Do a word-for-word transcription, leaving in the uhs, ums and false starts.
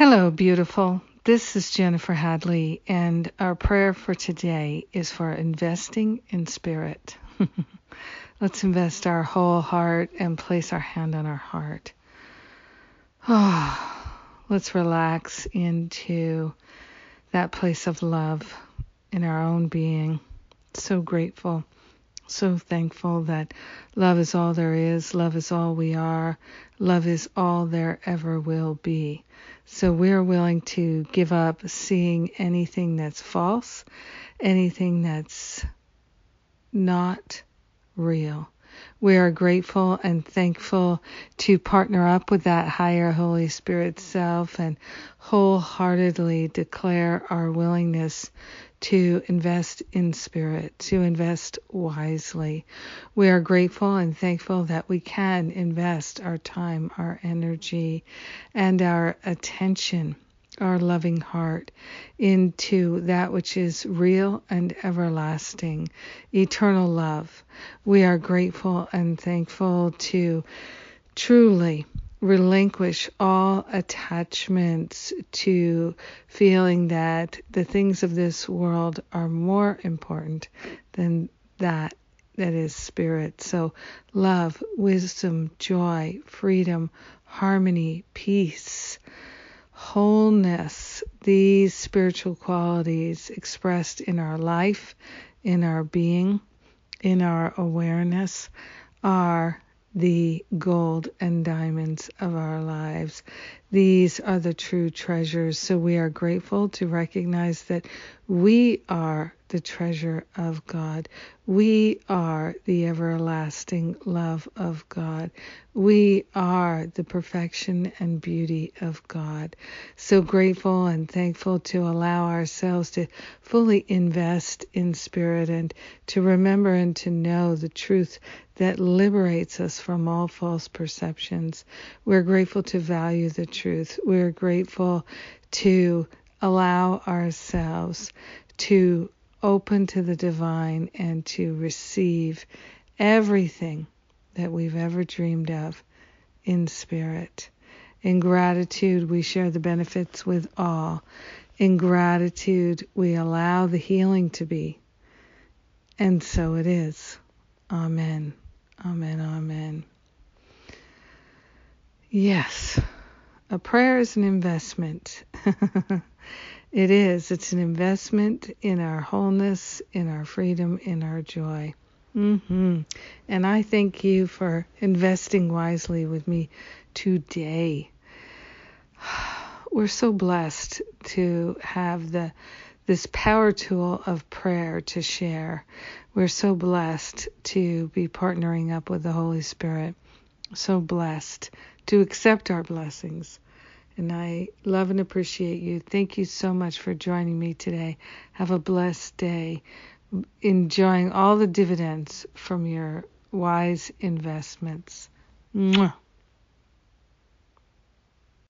Hello, beautiful. This is Jennifer Hadley, and our prayer for today is for investing in spirit. Let's invest our whole heart and place our hand on our heart. Oh, let's relax into that place of love in our own being. So grateful, so thankful that love is all there is, love is all we are, love is all there ever will be. So we're willing to give up seeing anything that's false, anything that's not real. We are grateful and thankful to partner up with that higher Holy Spirit self and wholeheartedly declare our willingness to invest in spirit, to invest wisely. We are grateful and thankful that we can invest our time, our energy, and our attention, our loving heart, into that which is real and everlasting, eternal love. We are grateful and thankful to truly relinquish all attachments to feeling that the things of this world are more important than that that is spirit. So love, wisdom, joy, freedom, harmony, peace, wholeness, these spiritual qualities expressed in our life, in our being, in our awareness, are the gold and diamonds of our lives. These are the true treasures. So we are grateful to recognize that we are the treasure of God. We are the everlasting love of God. We are the perfection and beauty of God. So grateful and thankful to allow ourselves to fully invest in spirit and to remember and to know the truth that liberates us from all false perceptions. We're grateful to value the truth. We're grateful to allow ourselves to open to the divine and to receive everything that we've ever dreamed of in spirit. In gratitude, we share the benefits with all. In gratitude, we allow the healing to be. And so it is. Amen. Amen. Amen. Yes, a prayer is an investment. It is. It's an investment in our wholeness, in our freedom, in our joy. Mm-hmm. And I thank you for investing wisely with me today. We're so blessed to have the this power tool of prayer to share. We're so blessed to be partnering up with the Holy Spirit. So blessed to accept our blessings. And I love and appreciate you. Thank you so much for joining me today. Have a blessed day, enjoying all the dividends from your wise investments. Mwah.